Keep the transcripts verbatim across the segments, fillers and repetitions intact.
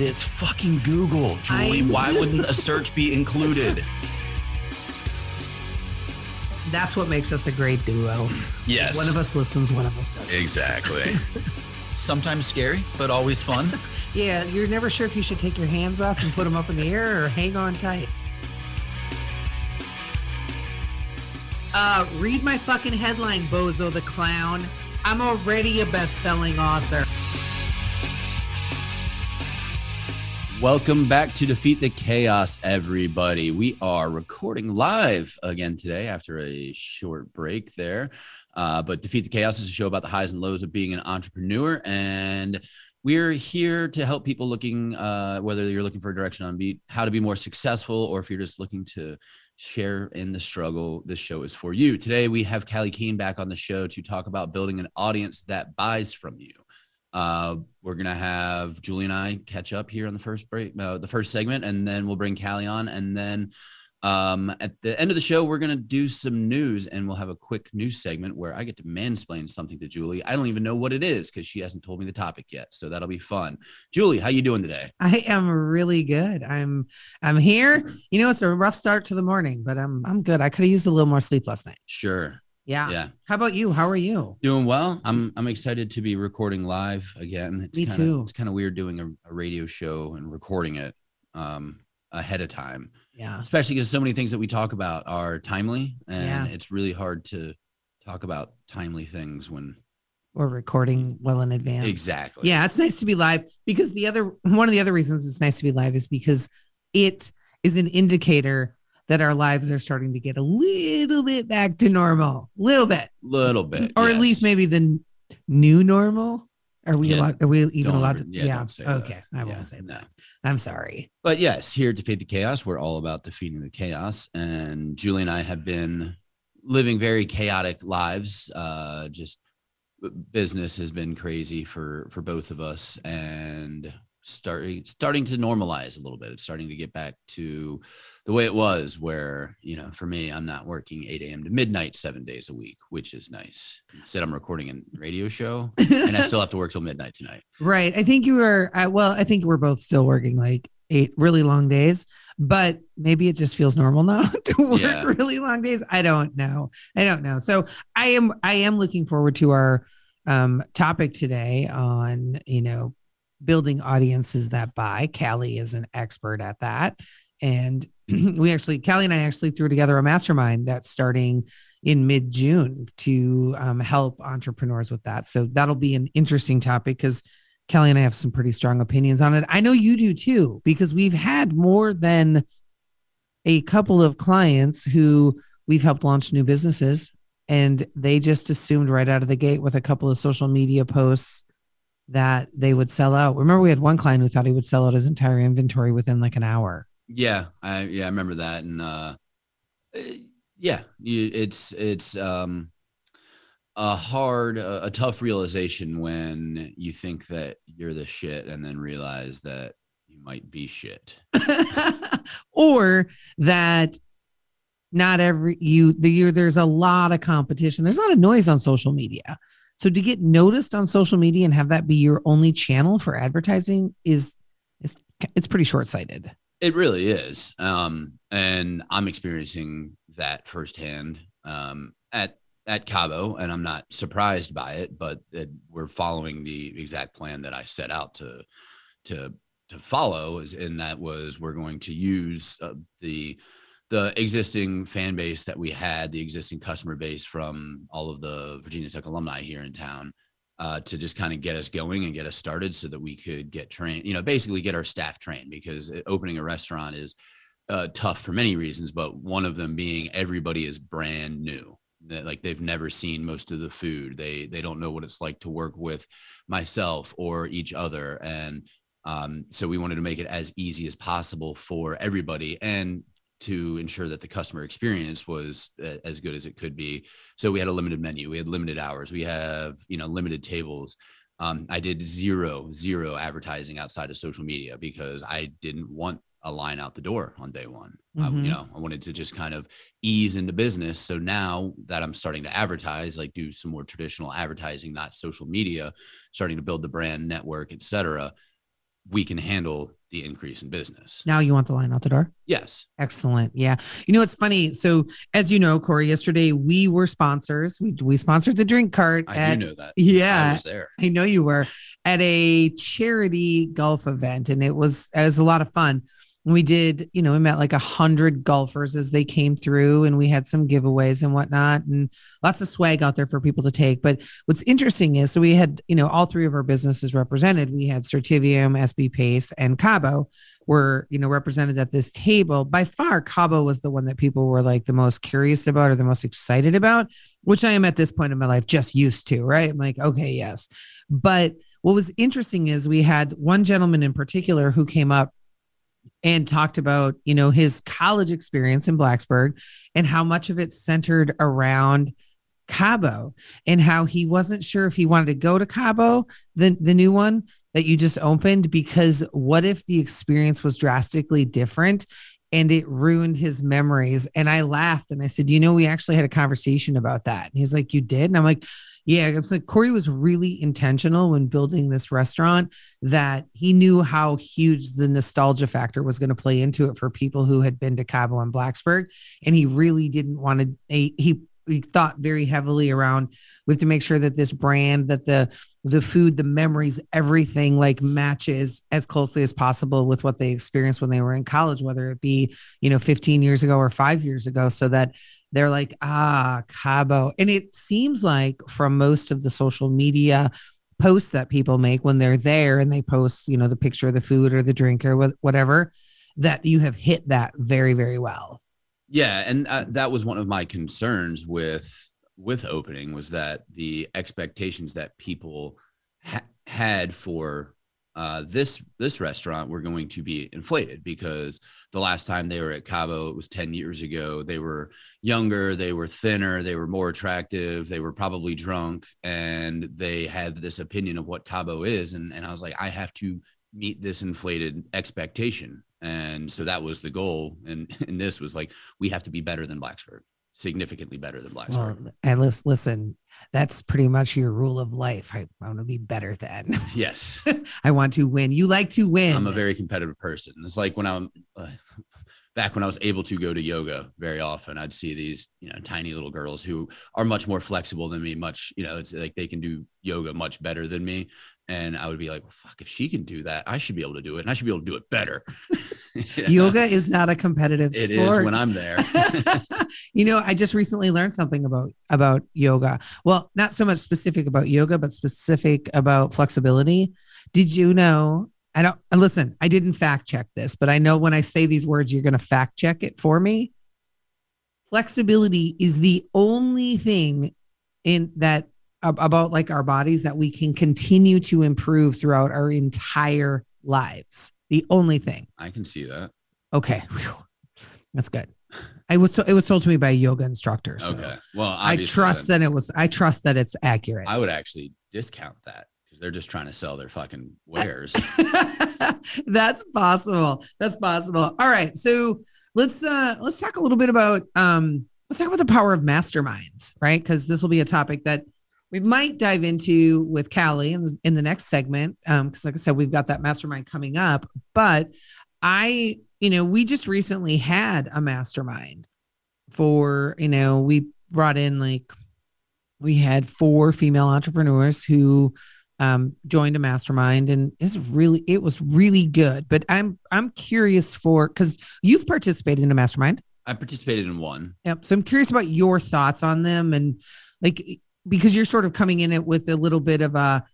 It's fucking Google, Julie. I... Why wouldn't a search be included? That's what makes us a great duo. Yes. One of us listens, one of us doesn't. Exactly. Sometimes scary, but always fun. Yeah, you're never sure if you should take your hands off and put them up in the air or hang on tight. Uh, read my fucking headline, Bozo the Clown. I'm already a best-selling author. Welcome back to Defeat the Chaos, everybody. We are recording live again today after a short break there. Uh, but Defeat the Chaos is a show about the highs and lows of being an entrepreneur. And we're here to help people looking, uh, whether you're looking for a direction on be, how to be more successful, or if you're just looking to share in the struggle, this show is for you. Today, we have Callye Keen back on the show to talk about building an audience that buys from you. Uh, we're going to have Julie and I catch up here on the first break, uh, the first segment, and then we'll bring Callye on. And then um, at the end of the show, we're going to do some news, and we'll have a quick news segment where I get to mansplain something to Julie. I don't even know what it is because she hasn't told me the topic yet. So that'll be fun. Julie, how you doing today? I am really good. I'm, I'm here. You know, it's a rough start to the morning, but I'm, I'm good. I could have used a little more sleep last night. Sure. Yeah. yeah. How about you? How are you? Doing well. I'm I'm excited to be recording live again. It's Me kinda, too. It's kind of weird doing a, a radio show and recording it um, ahead of time. Yeah. Especially because so many things that we talk about are timely, and yeah. it's really hard to talk about timely things when we're recording well in advance. Exactly. Yeah. It's nice to be live because the other one of the other reasons it's nice to be live is because it is an indicator that our lives are starting to get a little bit back to normal, little bit, little bit, or yes. at least maybe the n- new normal. Are we yeah, allowed? Are we even allowed to? Yeah. yeah. Don't say okay. That. I yeah, won't say no. that. I'm sorry. But yes, here at Defeat the Chaos, we're all about defeating the chaos. And Julie and I have been living very chaotic lives. Uh, just business has been crazy for, for both of us, and starting, starting to normalize a little bit. It's starting to get back to the way it was where, you know, for me, I'm not working eight a.m. to midnight, seven days a week, which is nice. Instead, I'm recording a radio show and I still have to work till midnight tonight. Right. I think you were, I, well, I think we're both still working like eight really long days, but maybe it just feels normal now to work yeah. really long days. I don't know. I don't know. So I am, I am looking forward to our um, topic today on, you know, building audiences that buy. Callye is an expert at that. And we actually, Callye and I actually threw together a mastermind that's starting in mid-June to um, help entrepreneurs with that. So that'll be an interesting topic because Callye and I have some pretty strong opinions on it. I know you do too, because we've had more than a couple of clients who we've helped launch new businesses, and they just assumed right out of the gate with a couple of social media posts that they would sell out. Remember, we had one client who thought he would sell out his entire inventory within like an hour. Yeah. I, yeah, I remember that. And, uh, yeah, you, it's, it's, um, a hard, a, a tough realization when you think that you're the shit and then realize that you might be shit or that not every, you, the year, there's a lot of competition. There's a lot of noise on social media. So to get noticed on social media and have that be your only channel for advertising is, is it's pretty short-sighted. It really is. Um, and I'm experiencing that firsthand um, at, at Cabo, and I'm not surprised by it, but it, we're following the exact plan that I set out to, to, to follow is, and that was, we're going to use uh, the, the existing fan base that we had, the existing customer base from all of the Virginia Tech alumni here in town uh, to just kind of get us going and get us started so that we could get trained, you know, basically get our staff trained, because opening a restaurant is uh, tough for many reasons, but one of them being everybody is brand new. Like, they've never seen most of the food. They, they don't know what it's like to work with myself or each other. And um, so we wanted to make it as easy as possible for everybody, and to ensure that the customer experience was as good as it could be. So we had a limited menu, we had limited hours, we have, you know, limited tables. Um, I did zero, zero advertising outside of social media because I didn't want a line out the door on day one. Mm-hmm. I, you know, I wanted to just kind of ease into business. So now that I'm starting to advertise, like do some more traditional advertising, not social media, starting to build the brand network, et cetera, we can handle the increase in business. Now you want the line out the door? Yes. Excellent. Yeah. You know, it's funny. So as you know, Corey, yesterday we were sponsors. We we sponsored the drink cart. I at, do know that. Yeah. I was there. I know you were at a charity golf event, and it was, it was a lot of fun. We did, you know, we met like a hundred golfers as they came through, and we had some giveaways and whatnot, and lots of swag out there for people to take. But what's interesting is, so we had, you know, all three of our businesses represented. We had Certivium, S B Pace, and Cabo were, you know, represented at this table. By far, Cabo was the one that people were like the most curious about or the most excited about, which I am at this point in my life just used to, right? I'm like, okay, yes. But what was interesting is we had one gentleman in particular who came up and talked about, you know, his college experience in Blacksburg and how much of it centered around Cabo, and how he wasn't sure if he wanted to go to Cabo, the, the new one that you just opened, because what if the experience was drastically different and it ruined his memories? And I laughed and I said, you know, we actually had a conversation about that. And he's like, you did? And I'm like, yeah. I was like, Corey was really intentional when building this restaurant, that he knew how huge the nostalgia factor was going to play into it for people who had been to Cabo and Blacksburg. And he really didn't want to, he, he thought very heavily around, we have to make sure that this brand, that the, the food, the memories, everything like matches as closely as possible with what they experienced when they were in college, whether it be, you know, fifteen years ago or five years ago, so that they're like, ah, Cabo. And it seems like from most of the social media posts that people make when they're there, and they post, you know, the picture of the food or the drink or whatever, that you have hit that very, very well. Yeah. And uh, that was one of my concerns with with opening, was that the expectations that people ha- had for uh, this, this restaurant were going to be inflated, because the last time they were at Cabo, it was ten years ago. They were younger, they were thinner, they were more attractive, they were probably drunk, and they had this opinion of what Cabo is. And, and I was like, I have to meet this inflated expectation. And so that was the goal. And, and this was like, we have to be better than Blacksburg. Significantly better than Blacksburg. Well, and listen, that's pretty much your rule of life. I want to be better than. Yes. I want to win. You like to win. I'm a very competitive person. It's like when I'm uh, back when I was able to go to yoga very often, I'd see these, you know, tiny little girls who are much more flexible than me, much, you know, it's like they can do yoga much better than me. And I would be like, well, fuck, if she can do that, I should be able to do it. And I should be able to do it better. Yeah. Yoga is not a competitive sport. It is when I'm there. You know, I just recently learned something about, about yoga. Well, not so much specific about yoga, but specific about flexibility. Did you know? I don't, and listen, I didn't fact check this, but I know when I say these words, you're going to fact check it for me. Flexibility is the only thing in that about like our bodies that we can continue to improve throughout our entire lives. The only thing. I can see that. Okay. Whew. That's good. I was, it was told to me by a yoga instructor. So okay. Well, I trust then. that it was, I trust that it's accurate. I would actually discount that, because they're just trying to sell their fucking wares. That's possible. That's possible. All right. So let's, uh, let's talk a little bit about, um, let's talk about the power of masterminds, right? Because this will be a topic that we might dive into with Callye in, in the next segment, um, because like I said, we've got that mastermind coming up. But I, you know, we just recently had a mastermind for, you know, we brought in like, we had four female entrepreneurs who um, joined a mastermind, and it's really, it was really good. But I'm, I'm curious for, because you've participated in a mastermind. I participated in one. Yep. So I'm curious about your thoughts on them, and like, because you're sort of coming in it with a little bit of a,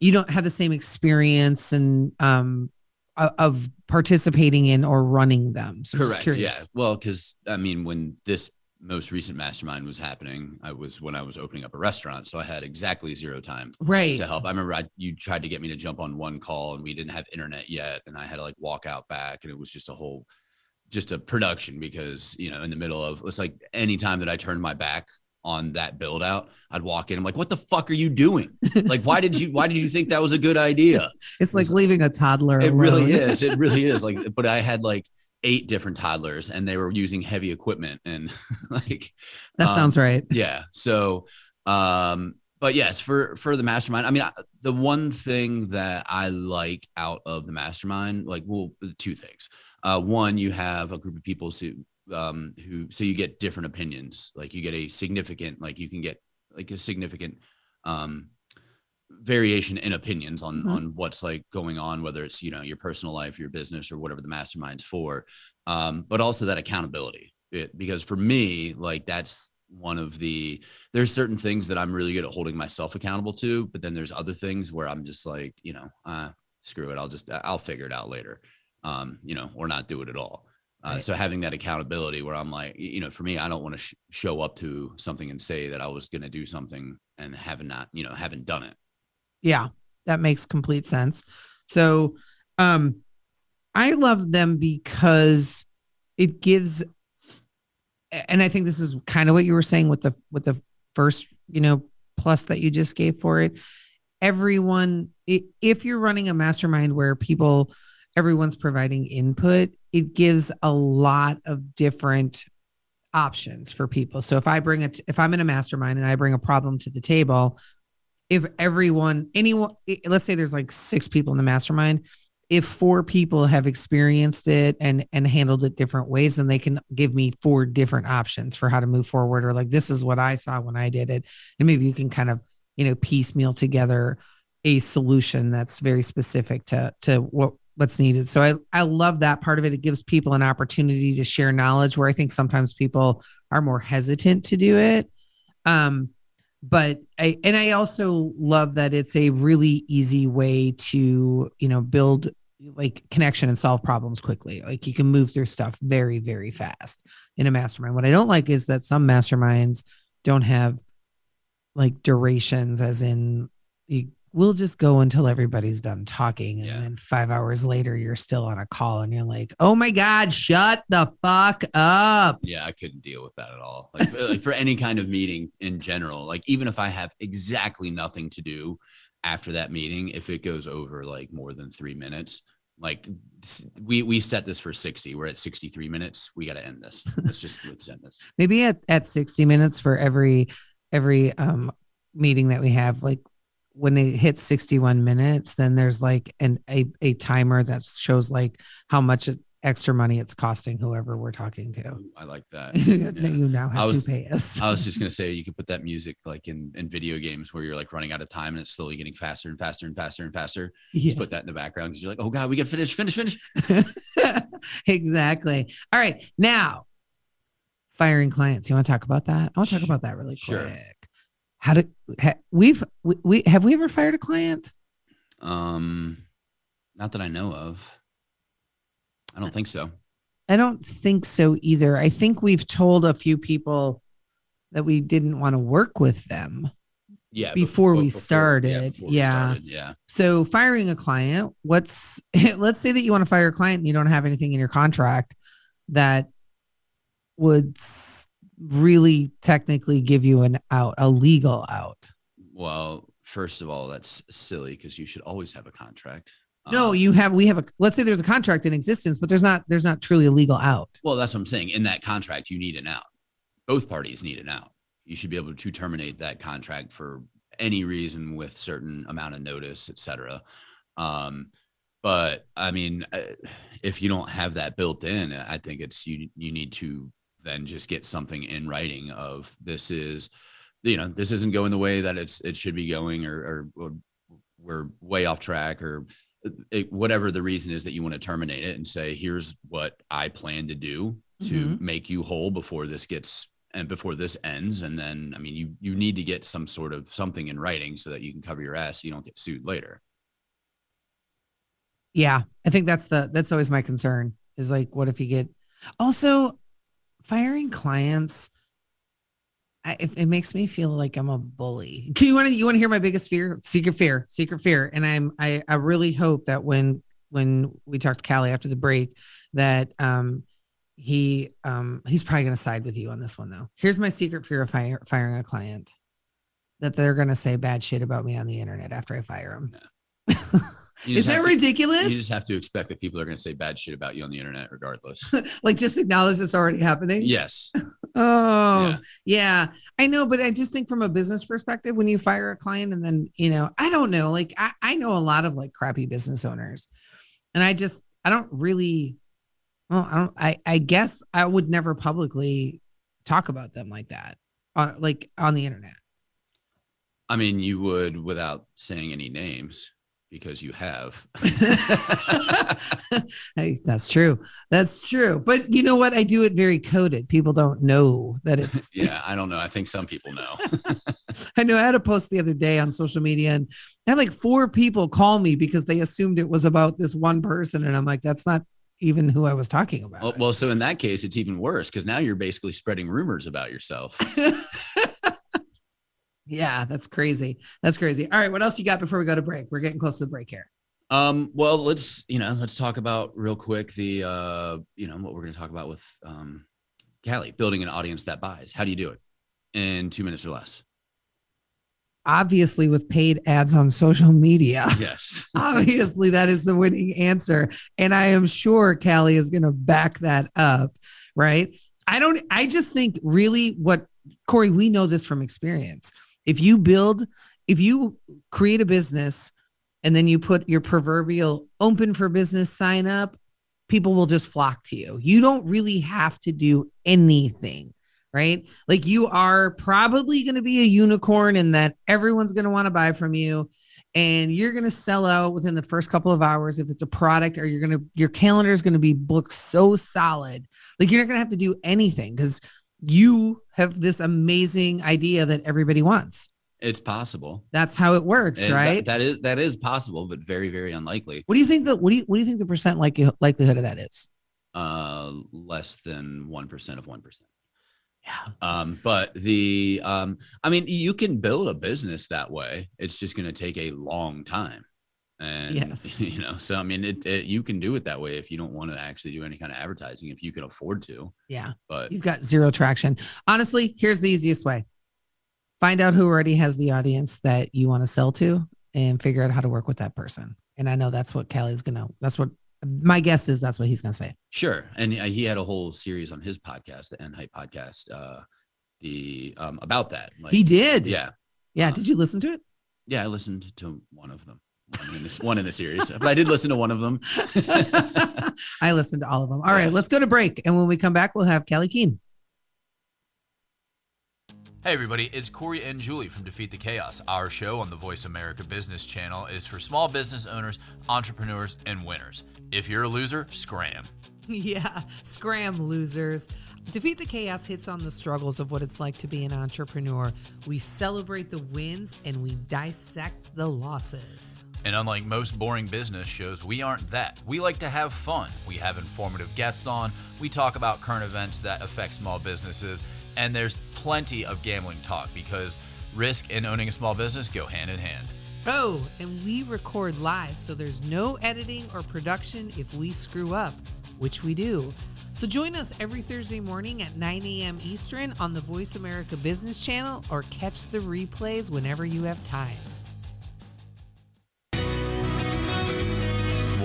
you don't have the same experience and um, of participating in or running them. So correct. I'm just curious. Yeah. Well, because I mean, when this most recent mastermind was happening, I was when I was opening up a restaurant, so I had exactly zero time right. to help. I remember I, you tried to get me to jump on one call, and we didn't have internet yet, and I had to like walk out back, and it was just a whole, just a production, because you know in the middle of it's like any time that I turned my back on that build out, I'd walk in. I'm like, what the fuck are you doing? Like, why did you, why did you think that was a good idea? It's like, it's like leaving a toddler alone. It really is. It really is. Like, but I had like eight different toddlers, and they were using heavy equipment, and like, that um, sounds right. Yeah. So, um, but yes, for, for the mastermind, I mean, I, the one thing that I like out of the mastermind, like, well, two things. Uh, one, you have a group of people so, um, who, so you get different opinions. Like you get a significant, like you can get like a significant um, variation in opinions on, mm-hmm. on what's like going on, whether it's, you know, your personal life, your business, or whatever the mastermind's for. Um, but also that accountability, it, because for me, like that's, one of the, there's certain things that I'm really good at holding myself accountable to, but then there's other things where I'm just like, you know, uh, screw it. I'll just, I'll figure it out later, um, you know, or not do it at all. Uh, right. So having that accountability where I'm like, you know, for me, I don't want to sh- show up to something and say that I was going to do something and haven't not, you know, haven't done it. Yeah, that makes complete sense. So um, I love them because it gives, and I think this is kind of what you were saying with the, with the first, you know, plus that you just gave for it. Everyone, if you're running a mastermind where people, everyone's providing input, it gives a lot of different options for people. So if I bring it, if I'm in a mastermind and I bring a problem to the table, if everyone, anyone, let's say there's like six people in the mastermind, if four people have experienced it and, and handled it different ways, then they can give me four different options for how to move forward, or like, this is what I saw when I did it. And maybe you can kind of, you know, piecemeal together a solution that's very specific to, to what, what's needed. So I, I love that part of it. It gives people an opportunity to share knowledge where I think sometimes people are more hesitant to do it. Um, But I, and I also love that it's a really easy way to, you know, build like connection and solve problems quickly. Like you can move through stuff very, very fast in a mastermind. What I don't like is that some masterminds don't have like durations, as in you, we'll just go until everybody's done talking. And yeah. then five hours later, you're still on a call and you're like, oh my God, shut the fuck up. Yeah. I couldn't deal with that at all. Like, like for any kind of meeting in general, like even if I have exactly nothing to do after that meeting, if it goes over like more than three minutes, like we, we set this for sixty, we're at sixty-three minutes. We got to end this. Let's just let's end this. Maybe at, at sixty minutes for every, every um, meeting that we have, like, when it hits sixty-one minutes, then there's like an, a, a timer that shows like how much extra money it's costing whoever we're talking to. Ooh, I like that. Yeah. That you now have was, to pay us. I was just going to say, you could put that music like in, in video games where you're like running out of time and it's slowly getting faster and faster and faster and faster. Yeah. Just put that in the background because you're like, oh God, we got to finish, finish, finish. Exactly. All right. Now, firing clients. You want to talk about that? I want to talk about that really sure. quick. How to ha, we've we, we have we ever fired a client? Um, not that I know of. I don't think so. I don't think so either. I think we've told a few people that we didn't want to work with them. Yeah, before, before we before, started. Yeah, before yeah. We started. Yeah. So firing a client. What's let's say that you want to fire a client and you don't have anything in your contract that would really technically give you an out, a legal out. Well, first of all, that's silly because you should always have a contract. No, um, you have, we have a, let's say there's a contract in existence, but there's not, there's not truly a legal out. Well, that's what I'm saying. In that contract, you need an out. Both parties need an out. You should be able to terminate that contract for any reason with certain amount of notice, et cetera. Um, but I mean, if you don't have that built in, I think it's, you, you need to then just get something in writing of this is, you know, this isn't going the way that it's, it should be going, or, or, or we're way off track, or it, whatever the reason is that you want to terminate it, and say, here's what I plan to do to mm-hmm. make you whole before this gets, and before this ends. And then, I mean, you, you need to get some sort of something in writing so that you can cover your ass, so you don't get sued later. Yeah. I think that's the, that's always my concern is like, what if you get also, firing clients, I, if it makes me feel like I'm a bully. Can you want to you want to hear my biggest fear? Secret fear, secret fear. And I'm I I really hope that when when we talk to Callye after the break, that um he um he's probably going to side with you on this one though. Here's my secret fear of fire, firing a client, that they're going to say bad shit about me on the internet after I fire them. No. Is that ridiculous? To, you just have to expect that people are going to say bad shit about you on the internet regardless. Like just acknowledge it's already happening. Yes. Oh, yeah. yeah. I know. But I just think from a business perspective, when you fire a client and then, you know, I don't know, like I, I know a lot of like crappy business owners, and I just, I don't really, well, I don't, I, I guess I would never publicly talk about them like that, on, like on the internet. I mean, you would without saying any names, because you have. Hey, that's true. That's true. But you know what? I do it very coded. People don't know that it's. Yeah, I don't know. I think some people know. I know. I had a post the other day on social media, and I had like four people call me because they assumed it was about this one person. And I'm like, that's not even who I was talking about. Well, well so in that case, it's even worse, because now you're basically spreading rumors about yourself. Yeah, that's crazy. That's crazy. All right. What else you got before we go to break? We're getting close to the break here. Um, well, let's, you know, let's talk about real quick the, uh, you know, what we're going to talk about with um, Callye, building an audience that buys. How do you do it in two minutes or less? Obviously with paid ads on social media. Yes. Obviously that is the winning answer. And I am sure Callye is going to back that up. Right. I don't, I just think really what, Corey, we know this from experience. If you build, if you create a business and then you put your proverbial open for business sign up, people will just flock to you. You don't really have to do anything, right? Like you are probably going to be a unicorn in that everyone's going to want to buy from you, and you're going to sell out within the first couple of hours if it's a product, or you're going to, your calendar is going to be booked so solid. Like you're not going to have to do anything because you have this amazing idea that everybody wants. It's possible. That's how it works, and right? That, that is, that is possible, but very, very unlikely. What do you think that, what do you, what do you think the percent like likelihood of that is? Uh, less than one percent of one percent. Yeah. Um, but the, um, I mean, you can build a business that way. It's just going to take a long time. And, yes. you know, so, I mean, it, it, you can do it that way if you don't want to actually do any kind of advertising, if you can afford to. Yeah. But you've got zero traction. Honestly, here's the easiest way. Find out who already has the audience that you want to sell to and figure out how to work with that person. And I know that's what Callye's going to, that's what my guess is. That's what he's going to say. Sure. And he had a whole series on his podcast, the N-Hype podcast, uh, the, um, about that. Like, he did. Yeah. Yeah. Um, did you listen to it? Yeah. I listened to one of them. One in, this, one in the series, but I did listen to one of them. I listened to all of them. All right, let's go to break. And when we come back, we'll have Callye Keen. Hey everybody, it's Corey and Julie from Defeat the Chaos. Our show on the Voice America Business Channel is for small business owners, entrepreneurs, and winners. If you're a loser, scram. Yeah, scram losers. Defeat the Chaos hits on the struggles of what it's like to be an entrepreneur. We celebrate the wins and we dissect the losses. And unlike most boring business shows, we aren't that. We like to have fun. We have informative guests on. We talk about current events that affect small businesses. And there's plenty of gambling talk because risk and owning a small business go hand in hand. Oh, and we record live, so there's no editing or production if we screw up, which we do. So join us every Thursday morning at nine a.m. Eastern on the Voice America Business Channel, or catch the replays whenever you have time.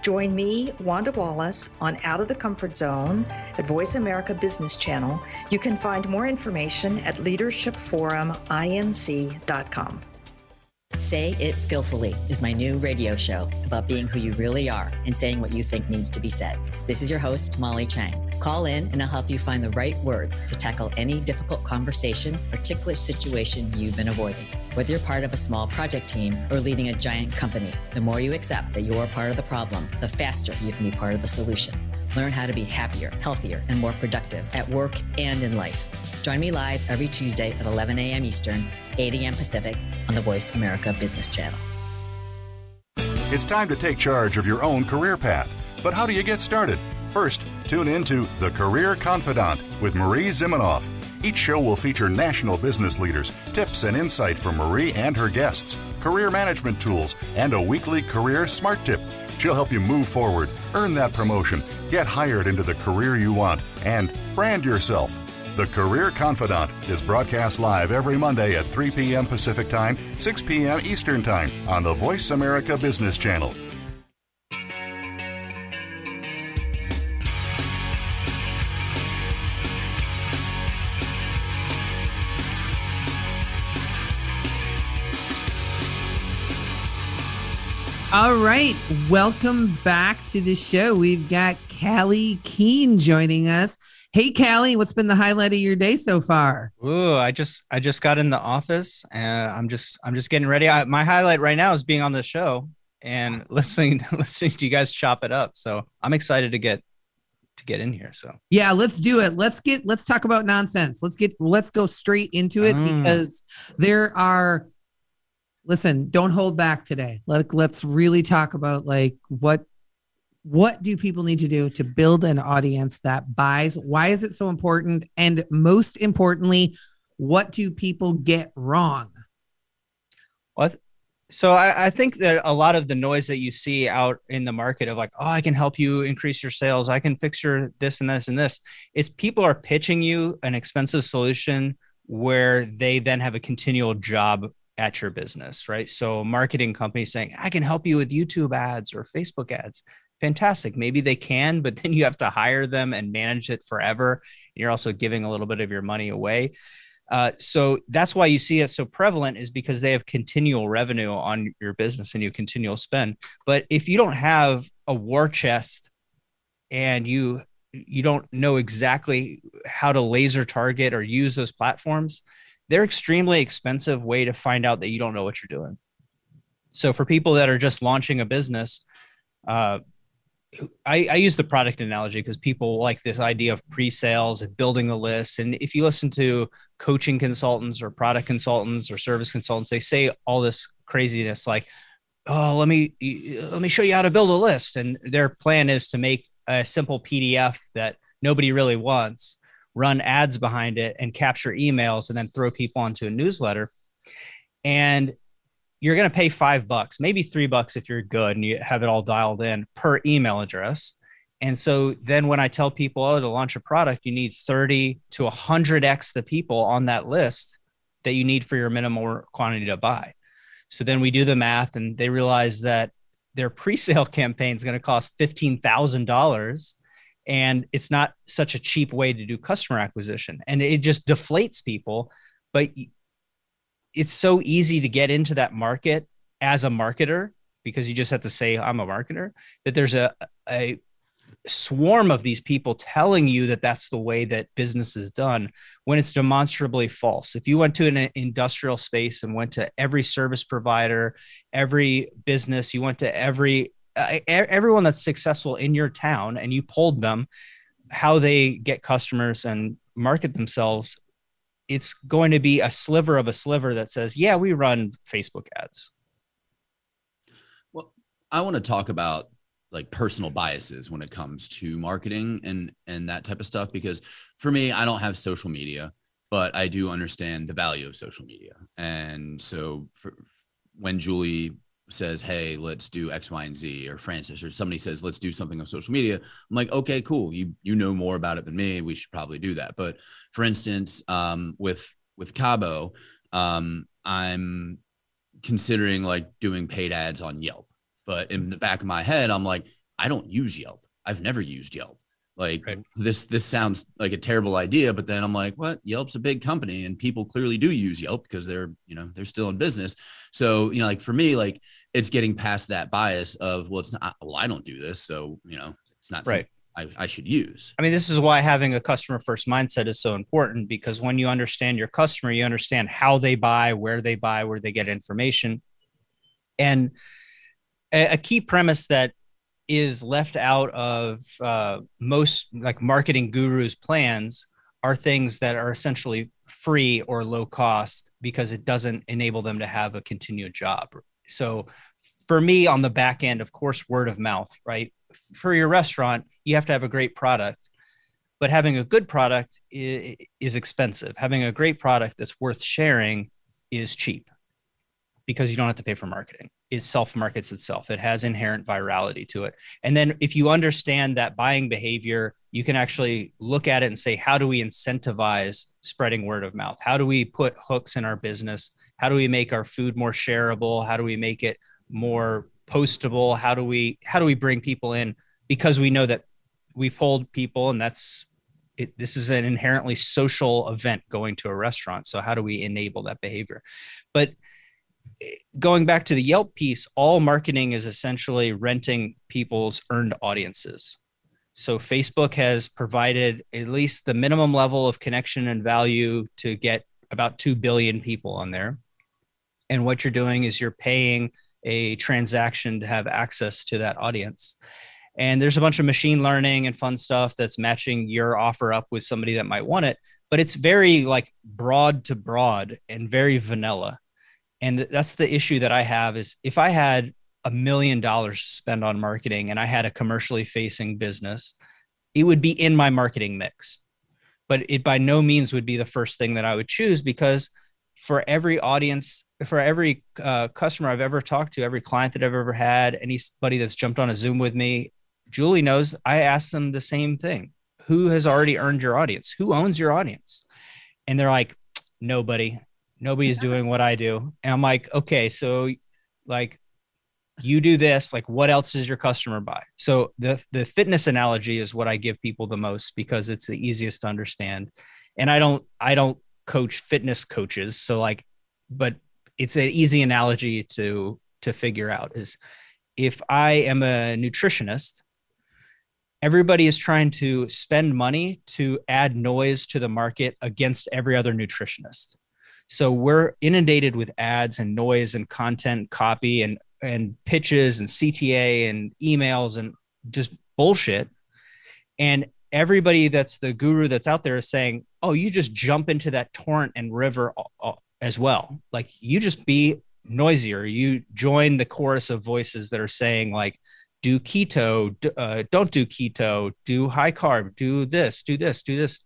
Join me, Wanda Wallace, on Out of the Comfort Zone at Voice America Business Channel. You can find more information at leadership forum inc dot com. Say It Skillfully is my new radio show about being who you really are and saying what you think needs to be said. This is your host, Molly Chang. Call in and I'll help you find the right words to tackle any difficult conversation or ticklish situation you've been avoiding. Whether you're part of a small project team or leading a giant company, the more you accept that you're part of the problem, the faster you can be part of the solution. Learn how to be happier, healthier, and more productive at work and in life. Join me live every Tuesday at eleven a.m. Eastern, eight a.m. Pacific on the Voice America Business Channel. It's time to take charge of your own career path. But how do you get started? First, tune in to The Career Confidant with Marie Zimanoff. Each show will feature national business leaders, tips and insight from Marie and her guests, career management tools, and a weekly career smart tip. She'll help you move forward, earn that promotion, get hired into the career you want, and brand yourself. The Career Confidant is broadcast live every Monday at three p.m. Pacific Time, six p.m. Eastern Time on the Voice America Business Channel. All right. Welcome back to the show. We've got Callye Keen joining us. Hey, Callye, what's been the highlight of your day so far? Ooh, I just I just got in the office and I'm just I'm just getting ready. I, my highlight right now is being on the show and listening listening to you guys chop it up. So I'm excited to get to get in here. So yeah, let's do it. Let's get let's talk about nonsense. Let's get let's go straight into it mm. because there are. Listen, don't hold back today. Like, let's really talk about like what what do people need to do to build an audience that buys? Why is it so important? And most importantly, what do people get wrong? Well, so I, I think that a lot of the noise that you see out in the market of like, oh, I can help you increase your sales. I can fix your this and this and this. It's people are pitching you an expensive solution where they then have a continual job at your business, right? So marketing companies saying, I can help you with YouTube ads or Facebook ads. Fantastic. Maybe they can, but then you have to hire them and manage it forever. You're also giving a little bit of your money away. Uh, so that's why you see it so prevalent is because they have continual revenue on your business and you continual spend. But if you don't have a war chest and you, you don't know exactly how to laser target or use those platforms, they're extremely expensive way to find out that you don't know what you're doing. So for people that are just launching a business, uh, I, I use the product analogy because people like this idea of pre-sales and building a list. And if you listen to coaching consultants or product consultants or service consultants, they say all this craziness like, oh, let me let me show you how to build a list. And their plan is to make a simple P D F that nobody really wants, run ads behind it and capture emails and then throw people onto a newsletter. And you're going to pay five bucks, maybe three bucks if you're good and you have it all dialed in per email address. And so then when I tell people, oh, to launch a product, you need thirty to one hundred X the people on that list that you need for your minimal quantity to buy. So then we do the math and they realize that their pre-sale campaign is going to cost fifteen thousand dollars. And it's not such a cheap way to do customer acquisition. And it just deflates people. But it's so easy to get into that market as a marketer, because you just have to say, I'm a marketer, that there's a, a swarm of these people telling you that that's the way that business is done when it's demonstrably false. If you went to an industrial space and went to every service provider, every business, you went to every Uh, everyone that's successful in your town and you polled them how they get customers and market themselves, it's going to be a sliver of a sliver that says, yeah, we run Facebook ads. Well, I want to talk about like personal biases when it comes to marketing and, and that type of stuff, because for me, I don't have social media, but I do understand the value of social media. And so for, when Julie says, hey, let's do X, Y, and Z, or Francis, or somebody says, let's do something on social media, I'm like, okay, cool. You you know more about it than me. We should probably do that. But for instance, um, with, with Cabo, um, I'm considering like doing paid ads on Yelp, but in the back of my head, I'm like, I don't use Yelp. I've never used Yelp. Like right. this, this sounds like a terrible idea, but then I'm like, what? Yelp's a big company and people clearly do use Yelp because they're, you know, they're still in business. So, you know, like for me, like it's getting past that bias of, well, it's not, well, I don't do this. So, you know, it's not right. I, I should use. I mean, this is why having a customer first mindset is so important, because when you understand your customer, you understand how they buy, where they buy, where they get information. And a, a key premise that is left out of uh, most like marketing gurus' plans are things that are essentially free or low cost because it doesn't enable them to have a continued job. So for me, on the back end, of course, word of mouth, right? For your restaurant, you have to have a great product, but having a good product is expensive. Having a great product that's worth sharing is cheap because you don't have to pay for marketing. It self-markets itself. It has inherent virality to it. And then if you understand that buying behavior, you can actually look at it and say, how do we incentivize spreading word of mouth? How do we put hooks in our business? How do we make our food more shareable? How do we make it more postable? How do we, how do we bring people in? Because we know that we polled people, and that's it. This is an inherently social event, going to a restaurant. So how do we enable that behavior? But going back to the Yelp piece, all marketing is essentially renting people's earned audiences. So Facebook has provided at least the minimum level of connection and value to get about two billion people on there. And what you're doing is you're paying a transaction to have access to that audience. And there's a bunch of machine learning and fun stuff that's matching your offer up with somebody that might want it, but it's very like broad to broad and very vanilla. And that's the issue that I have, is if I had a million dollars to spend on marketing and I had a commercially facing business, it would be in my marketing mix, but it by no means would be the first thing that I would choose, because for every audience, for every uh, customer I've ever talked to, every client that I've ever had, anybody that's jumped on a Zoom with me, Julie knows, I asked them the same thing. Who has already earned your audience? Who owns your audience? And they're like, nobody. Nobody's doing what I do. And I'm like, okay, so like you do this, like what else does your customer buy? So the, the fitness analogy is what I give people the most, because it's the easiest to understand. And I don't, I don't coach fitness coaches. So like, but it's an easy analogy to, to figure out is if I am a nutritionist, everybody is trying to spend money to add noise to the market against every other nutritionist. So we're inundated with ads and noise and content copy and, and pitches and C T A and emails and just bullshit. And everybody that's the guru that's out there is saying, oh, you just jump into that torrent and river as well. Like you just be noisier. You join the chorus of voices that are saying like, do keto, uh, don't do keto, do high carb, do this, do this, do this.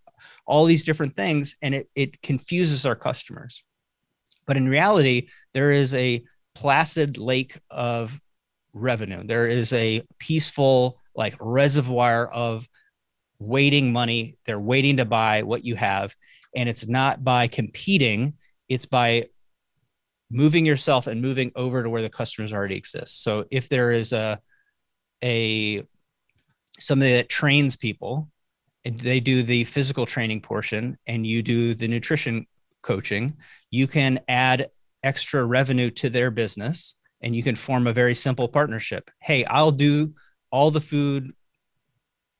All these different things, and it, it confuses our customers. But in reality, there is a placid lake of revenue. There is a peaceful like reservoir of waiting money. They're waiting to buy what you have. And it's not by competing, it's by moving yourself and moving over to where the customers already exist. So if there is a, a something that trains people, they do the physical training portion and you do the nutrition coaching, you can add extra revenue to their business and you can form a very simple partnership. Hey, I'll do all the food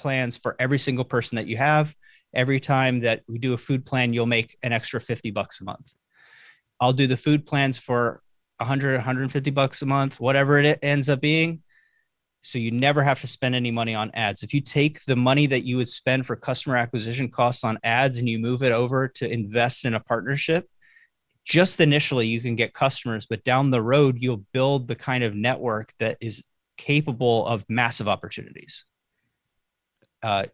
plans for every single person that you have. Every time that we do a food plan, you'll make an extra fifty bucks a month. I'll do the food plans for one hundred, one hundred fifty bucks a month, whatever it ends up being. So you never have to spend any money on ads. If you take the money that you would spend for customer acquisition costs on ads and you move it over to invest in a partnership, just initially you can get customers, but down the road, you'll build the kind of network that is capable of massive opportunities. Uh,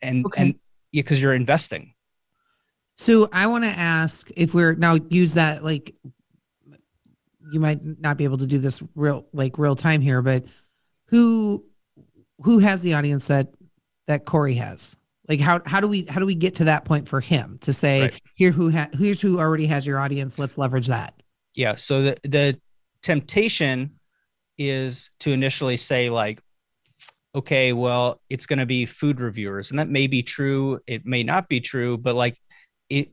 and, okay. and yeah, because you're investing. So I want to ask if we're now use that, like you might not be able to do this real, like real time here, but Who, who has the audience that, that Corey has? Like, how, how do we, how do we get to that point for him to say, right. here, who ha- here's who already has your audience. Let's leverage that. Yeah. So the, the temptation is to initially say like, okay, well, it's going to be food reviewers, and that may be true. It may not be true, but like it,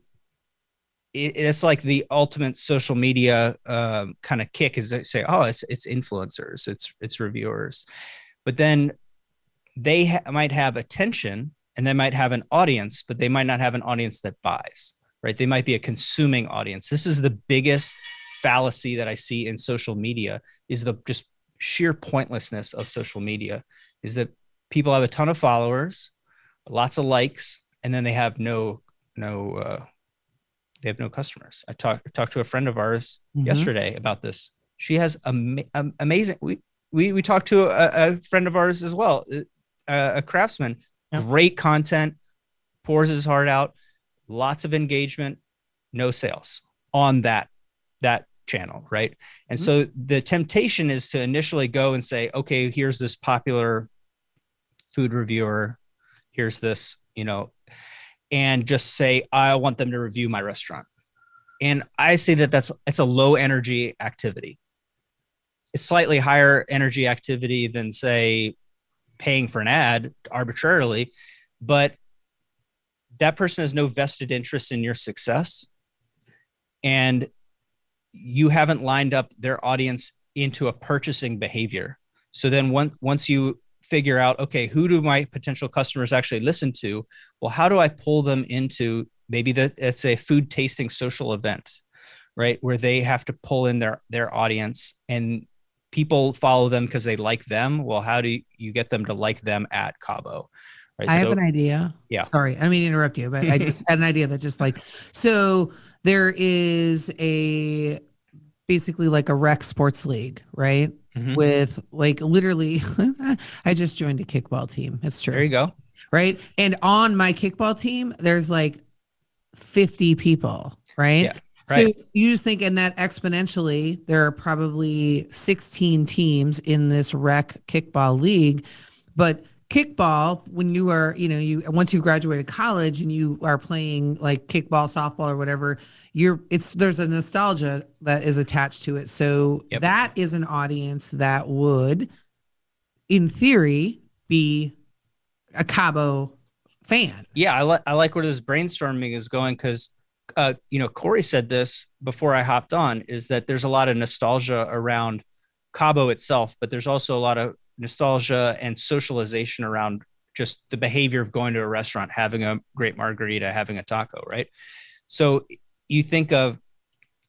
it it's like the ultimate social media um, kind of kick is they say, oh, it's, it's influencers, it's, it's reviewers. But then they ha- might have attention and they might have an audience, but they might not have an audience that buys, right? They might be a consuming audience. This is the biggest fallacy that I see in social media, is the just sheer pointlessness of social media, is that people have a ton of followers, lots of likes, and then they have no, no, uh, they have no customers. I talked talked to a friend of ours mm-hmm. yesterday about this. She has am- am- amazing. We, we, we talked to a, a friend of ours as well, a, a craftsman, yeah. great content, pours his heart out, lots of engagement, no sales on that, that channel. Right. And mm-hmm. so the temptation is to initially go and say, okay, here's this popular food reviewer. Here's this, you know, and just say, I want them to review my restaurant. And I say that that's, it's a low energy activity. It's slightly higher energy activity than, say, paying for an ad arbitrarily, but that person has no vested interest in your success. And you haven't lined up their audience into a purchasing behavior. So then once, once you figure out, okay, who do my potential customers actually listen to? Well, how do I pull them into maybe the, it's a food tasting social event, right? Where they have to pull in their, their audience, and people follow them because they like them. Well, how do you get them to like them at Cabo? Right? I so, have an idea. Yeah. Sorry. I mean, to interrupt you, but I just had an idea that just like, so there is a, basically like a rec sports league, right? Mm-hmm. With like literally, I just joined a kickball team. It's true. There you go. Right. And on my kickball team, there's like fifty people, right? Yeah, right. So you just think, and that exponentially, there are probably sixteen teams in this rec kickball league. But kickball, when you are, you know, you, once you graduated college and you are playing like kickball, softball or whatever, you're, it's, there's a nostalgia that is attached to it. So yep. that is an audience that would, in theory, be a Cabo fan. Yeah, I like I like where this brainstorming is going, because uh, you know, Corey said this before I hopped on, is that there's a lot of nostalgia around Cabo itself, but there's also a lot of nostalgia and socialization around just the behavior of going to a restaurant, having a great margarita, having a taco, right? So you think of,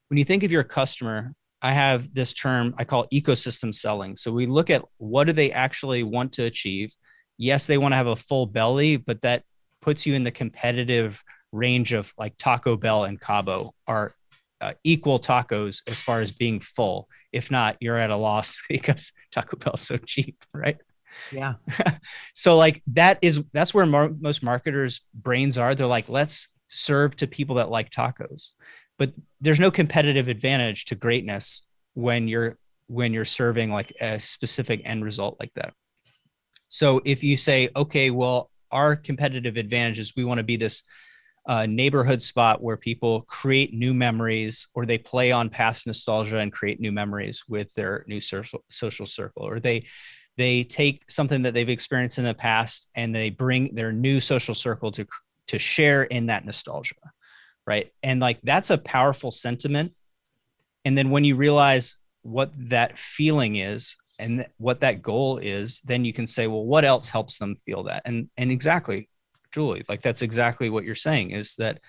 when you think of your customer, I have this term I call ecosystem selling. So we look at what do they actually want to achieve. Yes, they want to have a full belly, but that puts you in the competitive range of like Taco Bell and Cabo are uh, equal tacos as far as being full. If not, you're at a loss because Taco Bell's so cheap, right? Yeah. So like that is, that's where mar- most marketers' brains are. They're like, let's serve to people that like tacos, but there's no competitive advantage to greatness when you're, when you're serving like a specific end result like that. So if you say, okay, well, our competitive advantage is we want to be this uh, neighborhood spot where people create new memories, or they play on past nostalgia and create new memories with their new social, social circle, or they they take something that they've experienced in the past and they bring their new social circle to to share in that nostalgia, right? And like that's a powerful sentiment. And then when you realize what that feeling is, and what that goal is, then you can say, well, what else helps them feel that? And and exactly, Julie, like that's exactly what you're saying, is that,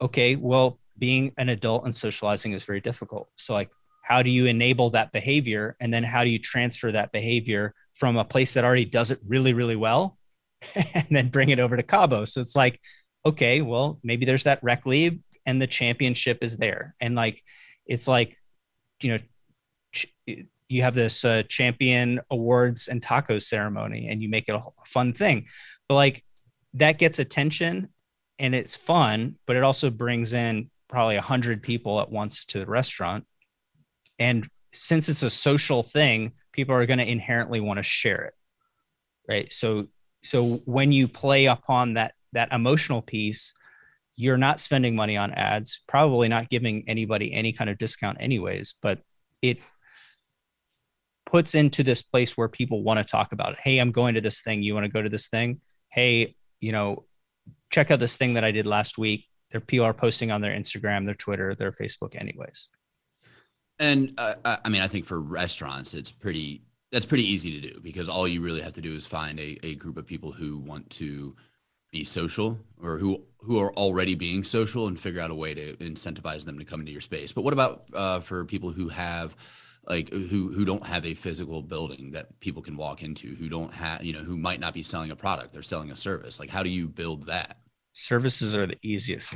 okay, well, being an adult and socializing is very difficult. So like, how do you enable that behavior? And then how do you transfer that behavior from a place that already does it really, really well, and then bring it over to Cabo? So it's like, okay, well, maybe there's that rec league and the championship is there. And like, it's like, you know, ch- you have this uh, champion awards and tacos ceremony, and you make it a fun thing. But like that gets attention and it's fun, but it also brings in probably a hundred people at once to the restaurant. And since it's a social thing, people are going to inherently want to share it. Right. So, so when you play upon that, that emotional piece, you're not spending money on ads, probably not giving anybody any kind of discount anyways, but it puts into this place where people want to talk about it. Hey, I'm going to this thing. You want to go to this thing? Hey, you know, check out this thing that I did last week. Their people are posting on their Instagram, their Twitter, their Facebook anyways. And uh, I mean, I think for restaurants, it's pretty that's pretty easy to do, because all you really have to do is find a, a group of people who want to be social, or who, who are already being social, and figure out a way to incentivize them to come into your space. But what about uh, for people who have like, who, who don't have a physical building that people can walk into, who don't have, you know, who might not be selling a product, they're selling a service? Like, how do you build that? Services are the easiest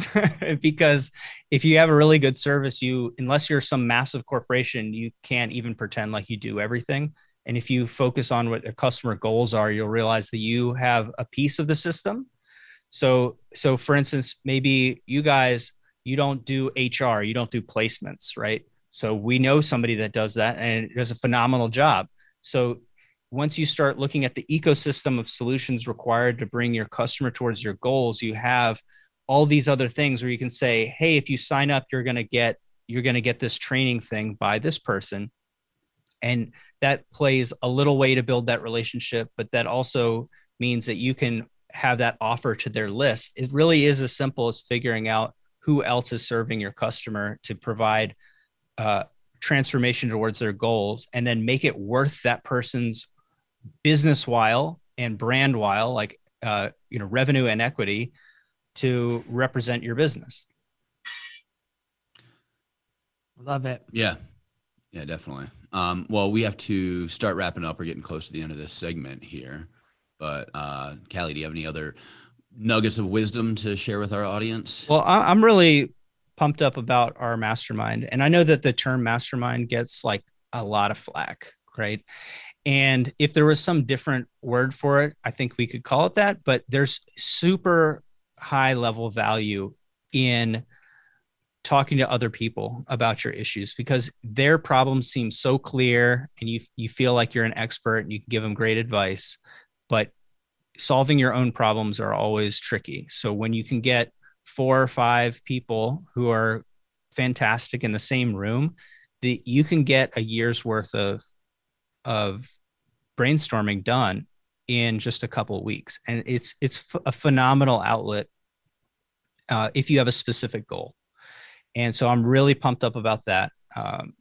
because if you have a really good service, you, unless you're some massive corporation, you can't even pretend like you do everything. And if you focus on what a customer goals are, you'll realize that you have a piece of the system. So, so for instance, maybe you guys, you don't do H R, you don't do placements, right? So we know somebody that does that and does a phenomenal job. So once you start looking at the ecosystem of solutions required to bring your customer towards your goals, you have all these other things where you can say, hey, if you sign up, you're going to get, you're going to get this training thing by this person. And that plays a little way to build that relationship, but that also means that you can have that offer to their list. It really is as simple as figuring out who else is serving your customer to provide uh, transformation towards their goals, and then make it worth that person's business while and brand while, like, uh, you know, revenue and equity to represent your business. Love it. Yeah. Yeah, definitely. Um, well, we have to start wrapping up. We're getting close to the end of this segment here, but uh, Callye, do you have any other nuggets of wisdom to share with our audience? Well, I'm really pumped up about our mastermind. And I know that the term mastermind gets like a lot of flack, right? And if there was some different word for it, I think we could call it that, but there's super high level value in talking to other people about your issues, because their problems seem so clear and you, you feel like you're an expert and you can give them great advice, but solving your own problems are always tricky. So when you can get four or five people who are fantastic in the same room, the, you can get a year's worth of, of brainstorming done in just a couple of weeks. And it's, it's a phenomenal outlet uh, if you have a specific goal. And so I'm really pumped up about that. Um,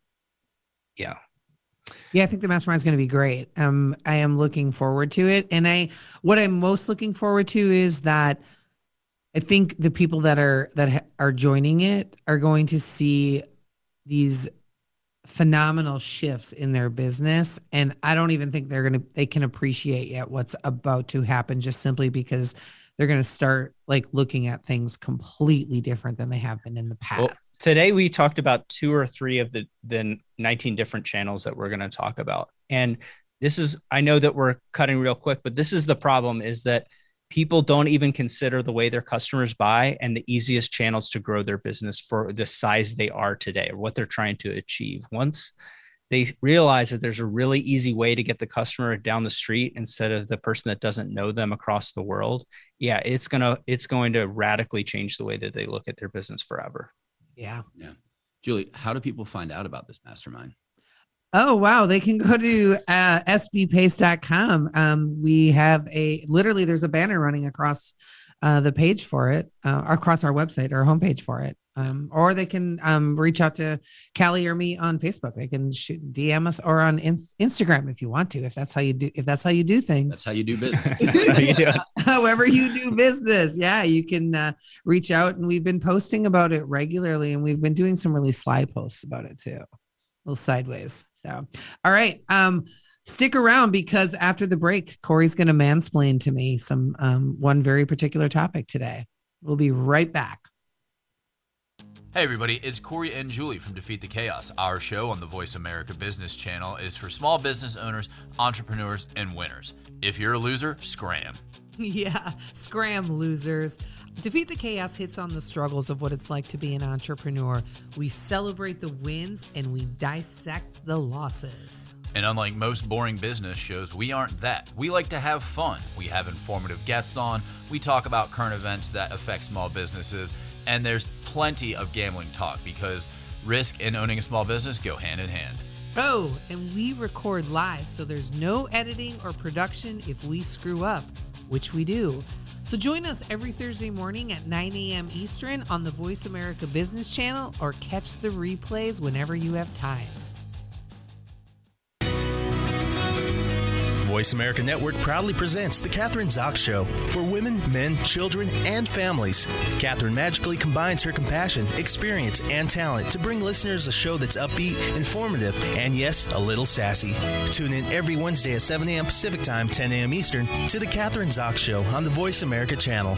yeah. Yeah, I think the mastermind is going to be great. Um, I am looking forward to it. And I, what I'm most looking forward to is that I think the people that are, that ha- are joining it are going to see these phenomenal shifts in their business. And I don't even think they're going to, they can appreciate yet what's about to happen, just simply because they're going to start like looking at things completely different than they have been in the past. Well, today we talked about two or three of the, the nineteen different channels that we're going to talk about. And this is, I know that we're cutting real quick, but this is the problem, is that people don't even consider the way their customers buy and the easiest channels to grow their business for the size they are today, or what they're trying to achieve. Once they realize that there's a really easy way to get the customer down the street instead of the person that doesn't know them across the world, yeah, it's gonna it's going to radically change the way that they look at their business forever. Yeah. Yeah. Julie, how do people find out about this mastermind? Oh, wow. They can go to uh, S B pace dot com. Um, we have a, literally there's a banner running across uh, the page for it, uh, across our website, our homepage for it. Um, or they can um, reach out to Callye or me on Facebook. They can shoot, D M us, or on in- Instagram if you want to. If that's how you do, if that's how you do things, that's how you do business. That's how you do it. However you do business, yeah, you can uh, reach out, and we've been posting about it regularly, and we've been doing some really sly posts about it too, a little sideways. So, all right, um, stick around, because after the break, Corey's going to mansplain to me some um, one very particular topic today. We'll be right back. Hey everybody, it's Corey and Julie from Defeat the Chaos. Our show on the Voice America Business Channel is for small business owners, entrepreneurs, and winners. If you're a loser, scram. Yeah, scram, losers. Defeat the Chaos hits on the struggles of what it's like to be an entrepreneur. We celebrate the wins and we dissect the losses. And unlike most boring business shows, we aren't that. We like to have fun. We have informative guests on. We talk about current events that affect small businesses. And there's plenty of gambling talk, because risk and owning a small business go hand in hand. Oh, and we record live, so there's no editing or production if we screw up, which we do. So join us every Thursday morning at nine a.m. Eastern on the Voice America Business Channel, or catch the replays whenever you have time. Voice America Network proudly presents The Catherine Zock Show for women, men, children, and families. Catherine magically combines her compassion, experience, and talent to bring listeners a show that's upbeat, informative, and yes, a little sassy. Tune in every Wednesday at seven a.m. Pacific Time, ten a.m. Eastern to The Catherine Zock Show on the Voice America channel.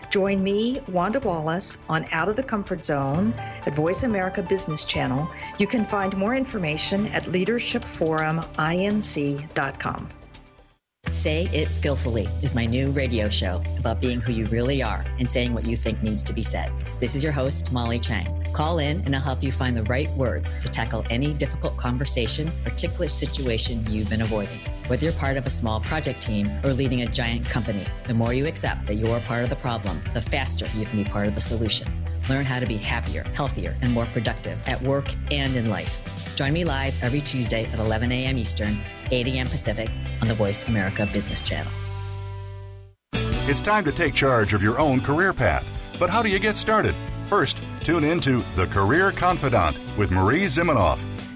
Join me, Wanda Wallace, on Out of the Comfort Zone at Voice America Business Channel. You can find more information at leadership forum inc dot com. Say It Skillfully is my new radio show about being who you really are and saying what you think needs to be said. This is your host, Molly Chang. Call in and I'll help you find the right words to tackle any difficult conversation or ticklish situation you've been avoiding. Whether you're part of a small project team or leading a giant company, the more you accept that you're part of the problem, the faster you can be part of the solution. Learn how to be happier, healthier, and more productive at work and in life. Join me live every Tuesday at eleven a.m. Eastern, eight a.m. Pacific on the Voice America Business Channel. It's time to take charge of your own career path. But how do you get started? First, tune in to The Career Confidant with Marie Zimanoff.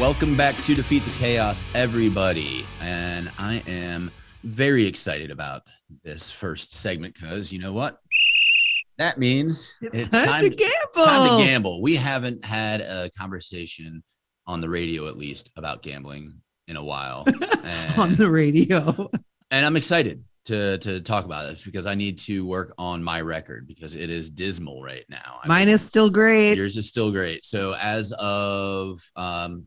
Welcome back to Defeat the Chaos, everybody. And I am very excited about this first segment because you know what? That means it's, it's time, time to gamble. Time to gamble. We haven't had a conversation on the radio, at least, about gambling in a while. And, on the radio. And I'm excited to to talk about this because I need to work on my record because it is dismal right now. I Mine mean, is still great. Yours is still great. So as of um,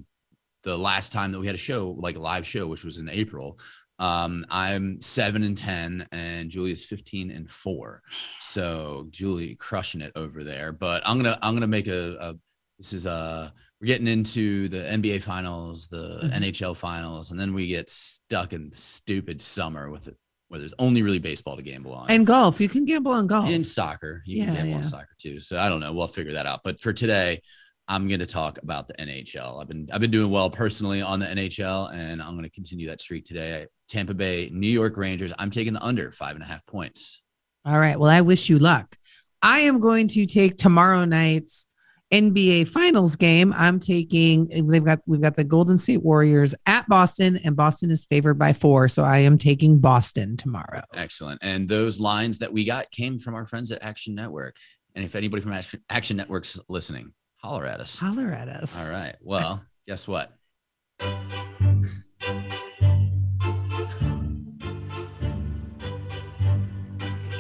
the last time that we had a show, like a live show, which was in April, Um, I'm seven and ten, and Julie is fifteen and four. So Julie crushing it over there. But I'm gonna I'm gonna make a, a this is a we're getting into the N B A finals, the mm-hmm. N H L finals, and then we get stuck in the stupid summer with it, where there's only really baseball to gamble on and golf. You can gamble on golf and soccer. You yeah, can gamble yeah. on soccer too. So I don't know. We'll figure that out. But for today, I'm going to talk about the N H L. I've been I've been doing well personally on the N H L, and I'm going to continue that streak today. Tampa Bay, New York Rangers. I'm taking the under five and a half points. All right. Well, I wish you luck. I am going to take tomorrow night's N B A Finals game. I'm taking they've got we've got the Golden State Warriors at Boston, and Boston is favored by four. So I am taking Boston tomorrow. Excellent. And those lines that we got came from our friends at Action Network. And if anybody from Action Network's listening, holler at us. Holler at us. All right. Well, guess what?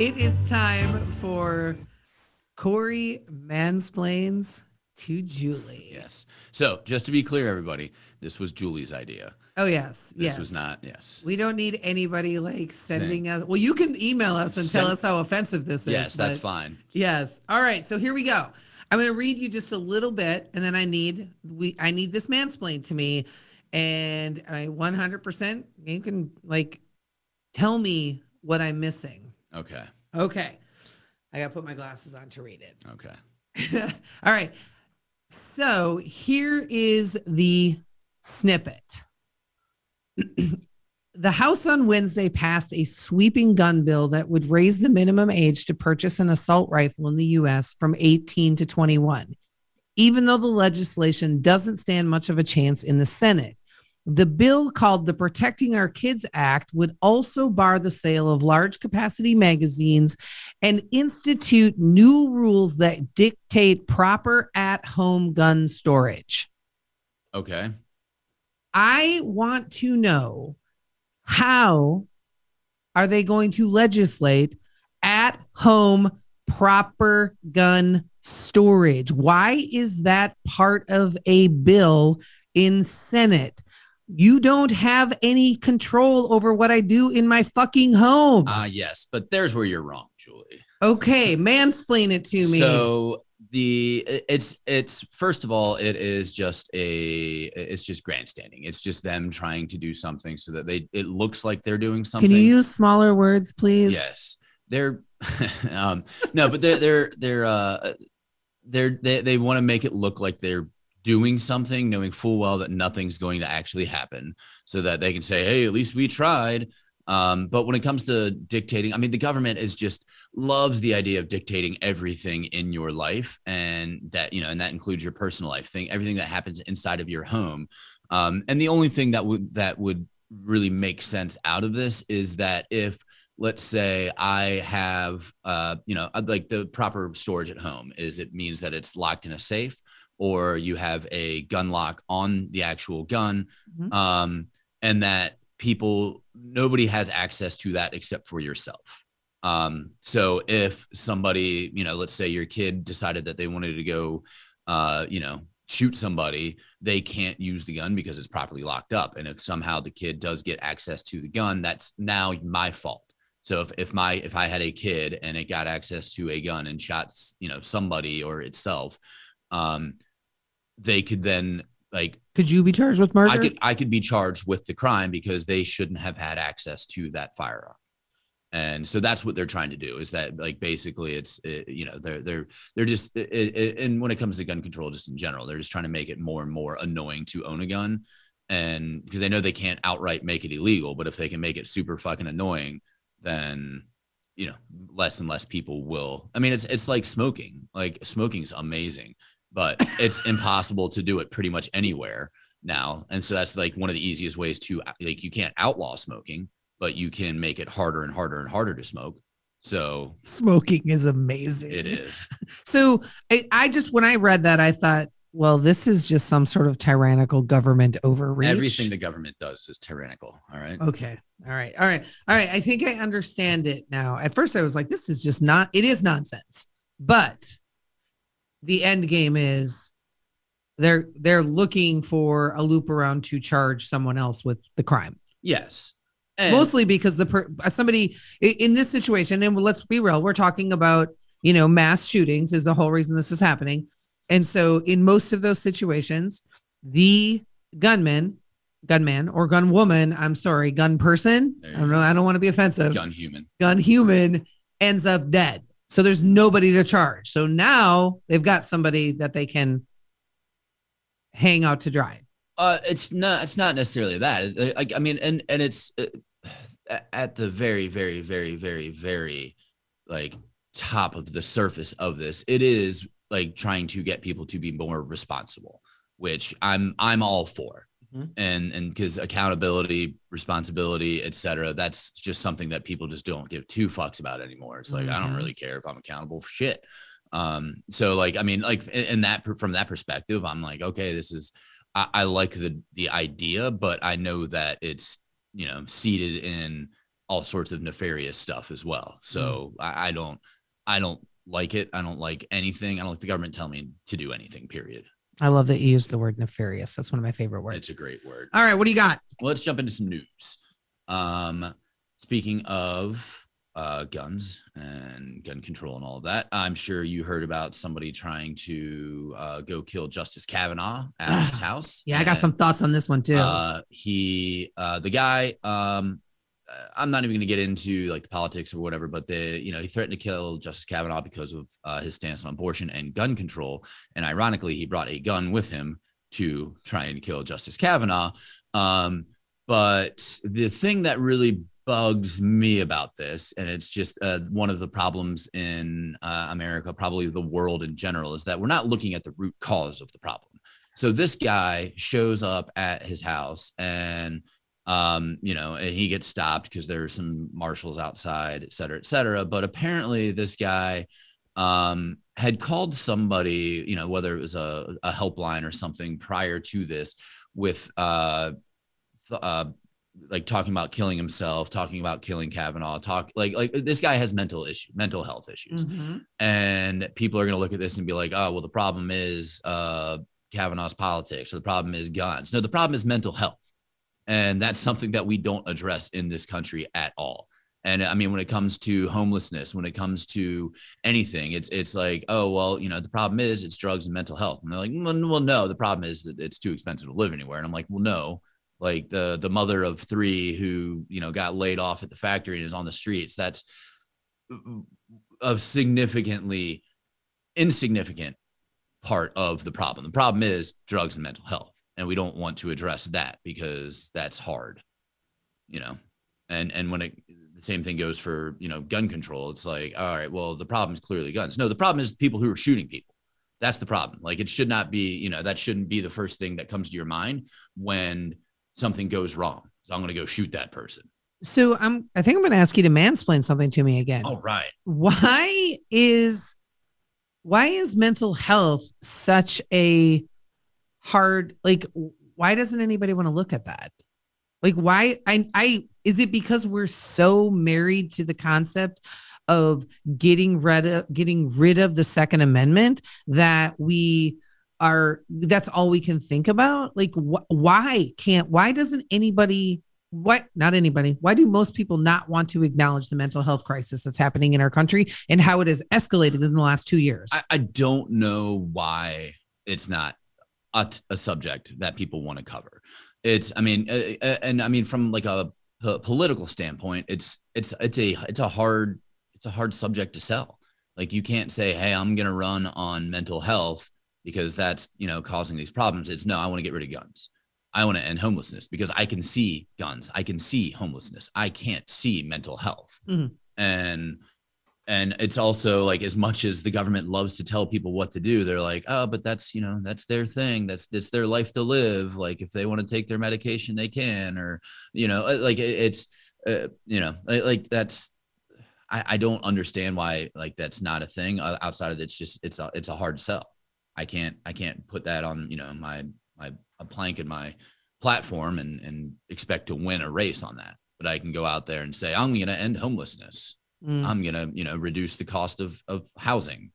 It is time for Corey Mansplains to Julie. Yes. So just to be clear, everybody, this was Julie's idea. Oh, yes. This yes. was not. Yes. We don't need anybody like sending Same. us. Well, you can email us and Send- tell us how offensive this is. Yes, that's fine. Yes. All right. So here we go. I'm going to read you just a little bit, and then I need we I need this mansplained to me, and I one hundred percent you can like tell me what I'm missing. Okay. Okay. I got to put my glasses on to read it. Okay. All right. So here is the snippet. The House on Wednesday passed a sweeping gun bill that would raise the minimum age to purchase an assault rifle in the U S from eighteen to twenty-one. Even though the legislation doesn't stand much of a chance in the Senate, the bill called the Protecting Our Kids Act would also bar the sale of large capacity magazines and institute new rules that dictate proper at-home gun storage. Okay. I want to know, how are they going to legislate at-home proper gun storage. Why is that part of a bill in Senate? You don't have any control over what I do in my fucking home. Ah, uh, yes, but there's where you're wrong, Julie. Okay, mansplain it to me. So the it's it's first of all, it is just a it's just grandstanding. It's just them trying to do something so that they it looks like they're doing something. Can you use smaller words, please? Yes, they're um, no, but they're they're they're uh, they're they they want to make it look like they're doing something, knowing full well that nothing's going to actually happen, so that they can say, hey, at least we tried. Um, but when it comes to dictating, I mean, the government is just loves the idea of dictating everything in your life, and that, you know, and that includes your personal life thing, everything that happens inside of your home. Um, and the only thing that would, that would really make sense out of this is that if, let's say I have, uh, you know, like the proper storage at home is, it means that it's locked in a safe, or you have a gun lock on the actual gun, mm-hmm. um, and that people, nobody has access to that except for yourself. Um, so if somebody, you know, let's say your kid decided that they wanted to go, uh, you know, shoot somebody, they can't use the gun because it's properly locked up. And if somehow the kid does get access to the gun, that's now my fault. So if, if my, if I had a kid and it got access to a gun and shot, you know, somebody or itself, um, they could then, like, could you be charged with murder? I could, I could be charged with the crime because they shouldn't have had access to that firearm. And so that's what they're trying to do, is that, like, basically it's, it, you know, they're, they're, they're just, it, it, and when it comes to gun control, just in general, they're just trying to make it more and more annoying to own a gun. And because they know they can't outright make it illegal, but if they can make it super fucking annoying, then, you know, less and less people will. I mean, it's, it's like smoking, like smoking's amazing, but it's impossible to do it pretty much anywhere now. And so that's, like, one of the easiest ways to, like, you can't outlaw smoking, but you can make it harder and harder and harder to smoke. So smoking is amazing. It is. So I, I just, when I read that, I thought, well, this is just some sort of tyrannical government overreach. Everything the government does is tyrannical. All right. Okay. All right. All right. All right. I think I understand it now. At first I was like, this is just not, it is nonsense, but the end game is they're they're looking for a loop around to charge someone else with the crime. Yes. And mostly because the per, somebody in this situation, and let's be real, we're talking about, you know, mass shootings is the whole reason this is happening. And so in most of those situations, the gunman, gunman or gun woman, I'm sorry, gun person, I don't know, I don't want to be offensive. Gun human. Gun human ends up dead. So there's nobody to charge. So now they've got somebody that they can hang out to dry. Uh, it's not, it's not necessarily that. I, I mean, and, and it's uh, at the very, very, very, very, very like top of the surface of this, it is like trying to get people to be more responsible, which I'm, I'm all for. Mm-hmm. And, and cause accountability, responsibility, et cetera, that's just something that people just don't give two fucks about anymore. It's like, mm-hmm. I don't really care if I'm accountable for shit. Um, so like, I mean, like in that, from that perspective, I'm like, okay, this is, I, I like the, the idea, but I know that it's, you know, seated in all sorts of nefarious stuff as well. So mm-hmm. I, I don't, I don't like it. I don't like anything. I don't like the government telling me to do anything, period. I love that you used the word nefarious. That's one of my favorite words. It's a great word. All right. What do you got? Well, let's jump into some news. Um, speaking of uh, guns and gun control and all of that, I'm sure you heard about somebody trying to uh, go kill Justice Kavanaugh at his house. Yeah. And, I got some thoughts on this one too. Uh, he, uh, the guy, um, I'm not even going to get into like the politics or whatever, but the, you know, he threatened to kill Justice Kavanaugh because of uh, his stance on abortion and gun control. And ironically, he brought a gun with him to try and kill Justice Kavanaugh. Um, but the thing that really bugs me about this, and it's just uh, one of the problems in uh, America, probably the world in general, is that we're not looking at the root cause of the problem. So this guy shows up at his house and Um, you know, and he gets stopped because there are some marshals outside, et cetera, et cetera. But apparently this guy um, had called somebody, you know, whether it was a, a helpline or something prior to this with uh, th- uh, like talking about killing himself, talking about killing Kavanaugh, talk like, like this guy has mental issue, mental health issues. Mm-hmm. And people are going to look at this and be like, oh, well, the problem is uh, Kavanaugh's politics, or the problem is guns. No, the problem is mental health. And that's something that we don't address in this country at all. And I mean, when it comes to homelessness, when it comes to anything, it's it's like, oh, well, you know, the problem is it's drugs and mental health. And they're like, well, no, the problem is that it's too expensive to live anywhere. And I'm like, well, no, like the the mother of three who, you know, got laid off at the factory and is on the streets, that's a significantly insignificant part of the problem. The problem is drugs and mental health. And we don't want to address that because that's hard, you know. And and when it, the same thing goes for, you know, gun control, it's like, all right, well, the problem is clearly guns. No, the problem is people who are shooting people. That's the problem. Like, it should not be, you know, that shouldn't be the first thing that comes to your mind when something goes wrong. So I'm going to go shoot that person. So I'm, I think I'm going to ask you to mansplain something to me again. All right. Why is, why is mental health such a hard, like, why doesn't anybody want to look at that? Like, why, I, I, is it because we're so married to the concept of getting rid of, getting rid of the Second Amendment that we are, that's all we can think about? Like, wh- why can't, why doesn't anybody, what, not anybody, why do most people not want to acknowledge the mental health crisis that's happening in our country and how it has escalated in the last two years? I, I don't know why it's not a, a subject that people want to cover. It's, I mean, uh, and I mean, from like a p- political standpoint, it's, it's, it's a, it's a hard, it's a hard subject to sell. Like, you can't say, hey, I'm going to run on mental health because that's, you know, causing these problems. It's no, I want to get rid of guns. I want to end homelessness because I can see guns. I can see homelessness. I can't see mental health. Mm-hmm. And, and it's also like, as much as the government loves to tell people what to do, they're like, oh, but that's, you know, that's their thing. That's, that's their life to live. Like, if they want to take their medication, they can, or, you know, like it's, uh, you know, like that's, I, I don't understand why, like, that's not a thing outside of it. It's just, it's a, it's a hard sell. I can't, I can't put that on, you know, my, my, a plank in my platform and, and expect to win a race on that. But I can go out there and say, I'm going to end homelessness. Mm. I'm going to, you know, reduce the cost of, of housing,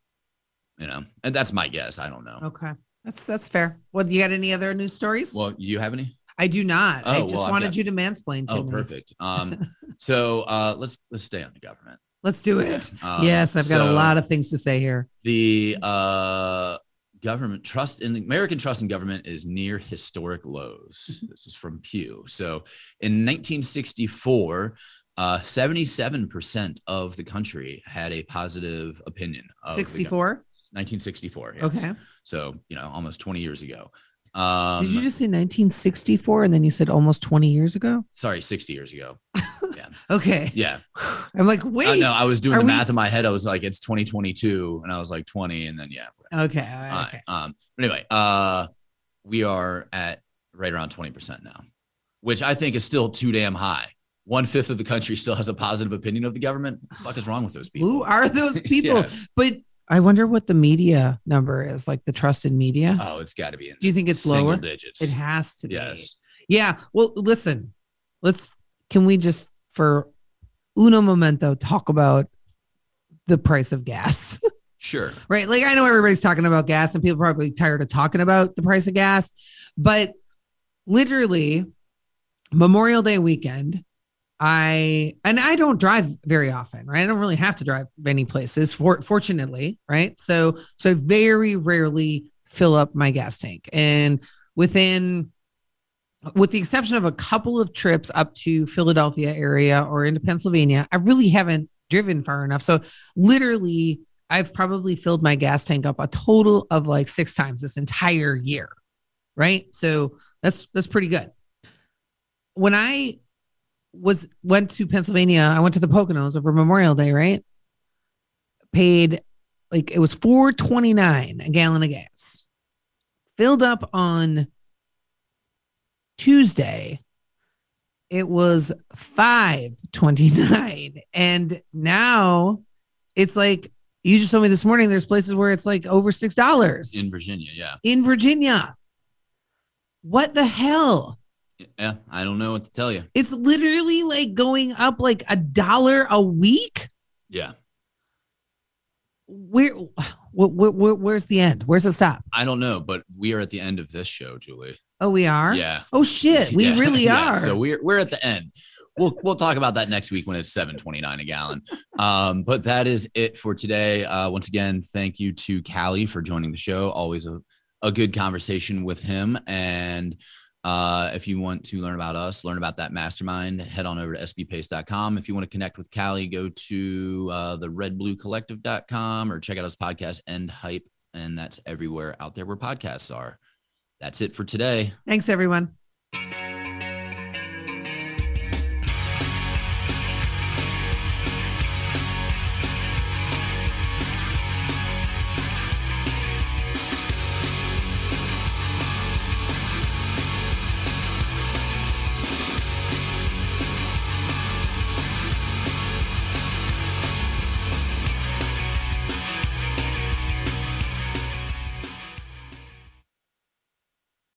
you know, and that's my guess. I don't know. Okay. That's, that's fair. Well, do you got any other news stories? Well, you have any? I do not. Oh, I just well, wanted got... you to mansplain to oh, me. Oh, perfect. Um, so uh, let's, let's stay on the government. Let's do it. Um, yes. I've got so a lot of things to say here. The uh, government trust in American trust in government is near historic lows. This is from Pew. So in nineteen sixty-four, Uh, seventy-seven percent of the country had a positive opinion. Of sixty-four? nineteen sixty-four. Yes. Okay. So, you know, almost twenty years ago. Um, Did you just say nineteen sixty-four and then you said almost twenty years ago? Sorry, sixty years ago. Yeah. Okay. Yeah. I'm like, wait. Uh, no, I was doing the we- math in my head. I was like, it's twenty twenty-two. And I was like twenty. And then, yeah. Okay. Right, okay. Um, but anyway, uh, we are at right around twenty percent now, which I think is still too damn high. One fifth of the country still has a positive opinion of the government. What the fuck is wrong with those people? Who are those people? Yes. But I wonder what the media number is, like the trust in media. Oh, it's got to be. In Do you think it's lower? Digits. It has to be. Yes. Yeah. Well, listen, let's, can we just for uno momento talk about the price of gas? Sure. Right. Like, I know everybody's talking about gas and people are probably tired of talking about the price of gas, but literally Memorial Day weekend, I, and I don't drive very often, right? I don't really have to drive many places for, fortunately, right? So, so I very rarely fill up my gas tank, and within, with the exception of a couple of trips up to Philadelphia area or into Pennsylvania, I really haven't driven far enough. So literally I've probably filled my gas tank up a total of like six times this entire year. Right. So that's, that's pretty good. When I was went to Pennsylvania, I went to the Poconos over Memorial Day, right? Paid like it was four twenty-nine a gallon of gas. Filled up on Tuesday, it was five twenty-nine. And now it's like, you just told me this morning there's places where it's like over six dollars. In Virginia, yeah. In Virginia. What the hell? Yeah, I don't know what to tell you. It's literally like going up like a dollar a week. Yeah. Where, where, where, where's the end? Where's the stop? I don't know, but we are at the end of this show, Julie. Oh, we are? Yeah. Oh shit, we yeah. really yeah. are. So we're we're at the end. We'll we'll talk about that next week when it's seven twenty-nine a gallon. Um, but that is it for today. Uh, once again, thank you to Callye for joining the show. Always a a good conversation with him. And uh, if you want to learn about us, learn about that mastermind, head on over to S B pace dot com. If you want to connect with Callye, go to uh, the red blue collective dot com or check out his podcast N-Hype. And that's everywhere out there where podcasts are. That's it for today. Thanks, everyone.